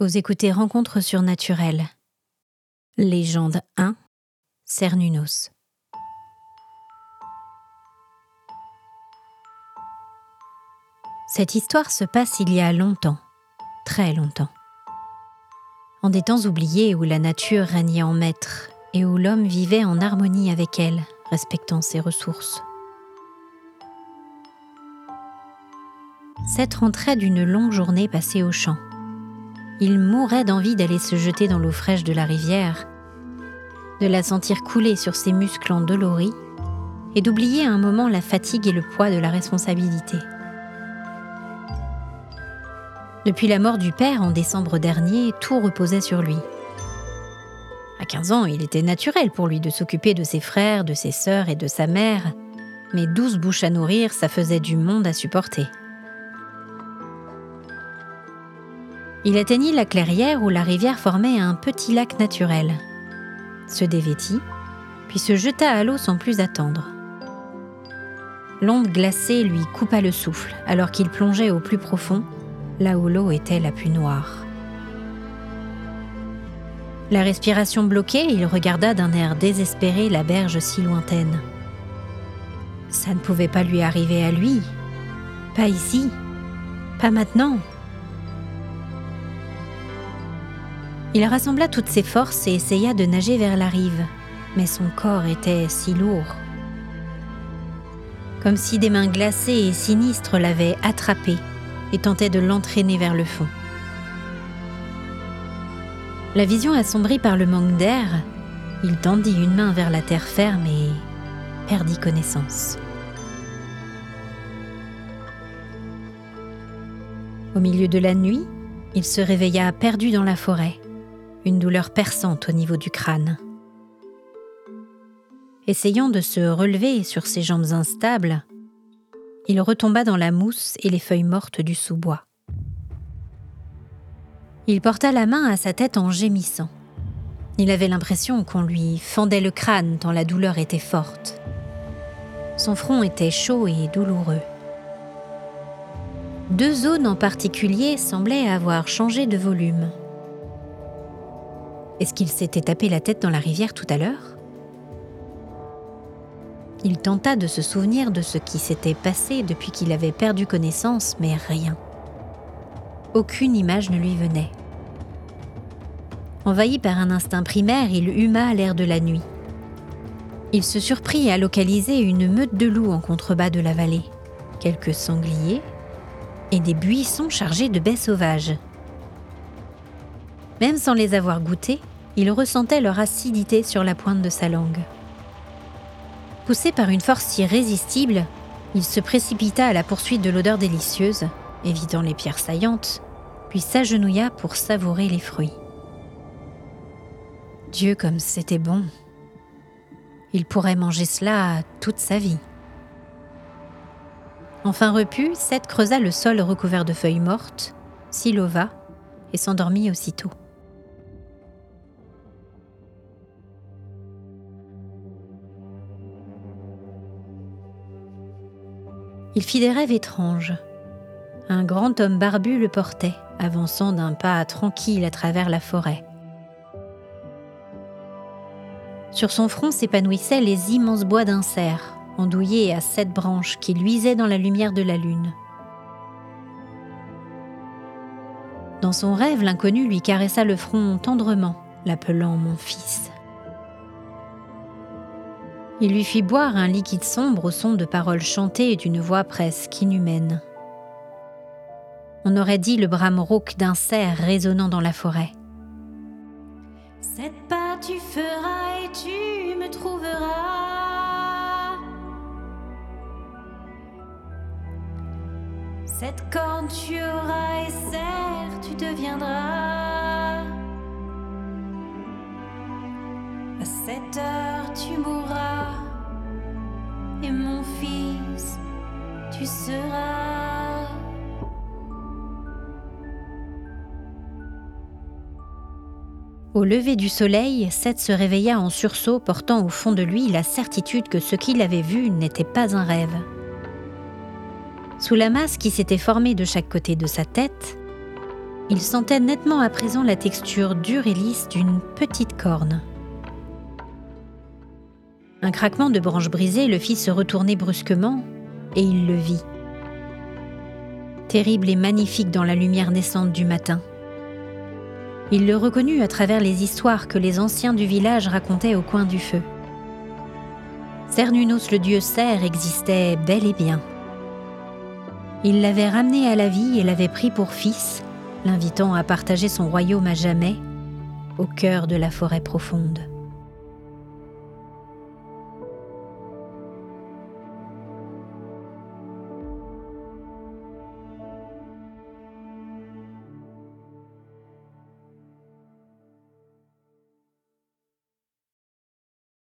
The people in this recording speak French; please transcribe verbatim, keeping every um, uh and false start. Vous écoutez Rencontres surnaturelles. Légende un, Cernunnos. Cette histoire se passe il y a longtemps, très longtemps. En des temps oubliés où la nature régnait en maître et où l'homme vivait en harmonie avec elle, respectant ses ressources. Seth rentrait d'une longue journée passée au champ. Il mourait d'envie d'aller se jeter dans l'eau fraîche de la rivière, de la sentir couler sur ses muscles endoloris et d'oublier à un moment la fatigue et le poids de la responsabilité. Depuis la mort du père en décembre dernier, tout reposait sur lui. À quinze ans, il était naturel pour lui de s'occuper de ses frères, de ses sœurs et de sa mère, mais douze bouches à nourrir, ça faisait du monde à supporter. Il atteignit la clairière où la rivière formait un petit lac naturel, se dévêtit, puis se jeta à l'eau sans plus attendre. L'onde glacée lui coupa le souffle alors qu'il plongeait au plus profond, là où l'eau était la plus noire. La respiration bloquée, il regarda d'un air désespéré la berge si lointaine. Ça ne pouvait pas lui arriver à lui. Pas ici. Pas maintenant. Il rassembla toutes ses forces et essaya de nager vers la rive, mais son corps était si lourd. Comme si des mains glacées et sinistres l'avaient attrapé, et tentait de l'entraîner vers le fond. La vision assombrie par le manque d'air, il tendit une main vers la terre ferme et perdit connaissance. Au milieu de la nuit, il se réveilla perdu dans la forêt, une douleur perçante au niveau du crâne. Essayant de se relever sur ses jambes instables, il retomba dans la mousse et les feuilles mortes du sous-bois. Il porta la main à sa tête en gémissant. Il avait l'impression qu'on lui fendait le crâne tant la douleur était forte. Son front était chaud et douloureux. Deux zones en particulier semblaient avoir changé de volume. Est-ce qu'il s'était tapé la tête dans la rivière tout à l'heure ? Il tenta de se souvenir de ce qui s'était passé depuis qu'il avait perdu connaissance, mais rien. Aucune image ne lui venait. Envahi par un instinct primaire, il huma l'air de la nuit. Il se surprit à localiser une meute de loups en contrebas de la vallée, quelques sangliers et des buissons chargés de baies sauvages. Même sans les avoir goûtés, il ressentait leur acidité sur la pointe de sa langue. Poussé par une force irrésistible, il se précipita à la poursuite de l'odeur délicieuse, évitant les pierres saillantes, puis s'agenouilla pour savourer les fruits. Dieu, comme c'était bon! Il pourrait manger cela toute sa vie. Enfin repu, Seth creusa le sol recouvert de feuilles mortes, s'y leva et s'endormit aussitôt. Il fit des rêves étranges. Un grand homme barbu le portait, avançant d'un pas tranquille à travers la forêt. Sur son front s'épanouissaient les immenses bois d'un cerf, endouillés à sept branches qui luisaient dans la lumière de la lune. Dans son rêve, l'inconnu lui caressa le front tendrement, l'appelant « mon fils ». Il lui fit boire un liquide sombre au son de paroles chantées et d'une voix presque inhumaine. On aurait dit le brame rauque d'un cerf résonnant dans la forêt. « Sept pas tu feras et tu me trouveras. Sept cornes tu auras et cerf tu deviendras. À sept heures tu mourras. Et mon fils, tu seras. » Au lever du soleil, Seth se réveilla en sursaut, portant au fond de lui la certitude que ce qu'il avait vu n'était pas un rêve. Sous la masse qui s'était formée de chaque côté de sa tête, Il sentait nettement à présent la texture dure et lisse d'une petite corne. Un craquement de branches brisées le fit se retourner brusquement, et il le vit. Terrible et magnifique dans la lumière naissante du matin. Il le reconnut à travers les histoires que les anciens du village racontaient au coin du feu. Cernunnos, le dieu cerf, existait bel et bien. Il l'avait ramené à la vie et l'avait pris pour fils, l'invitant à partager son royaume à jamais, au cœur de la forêt profonde.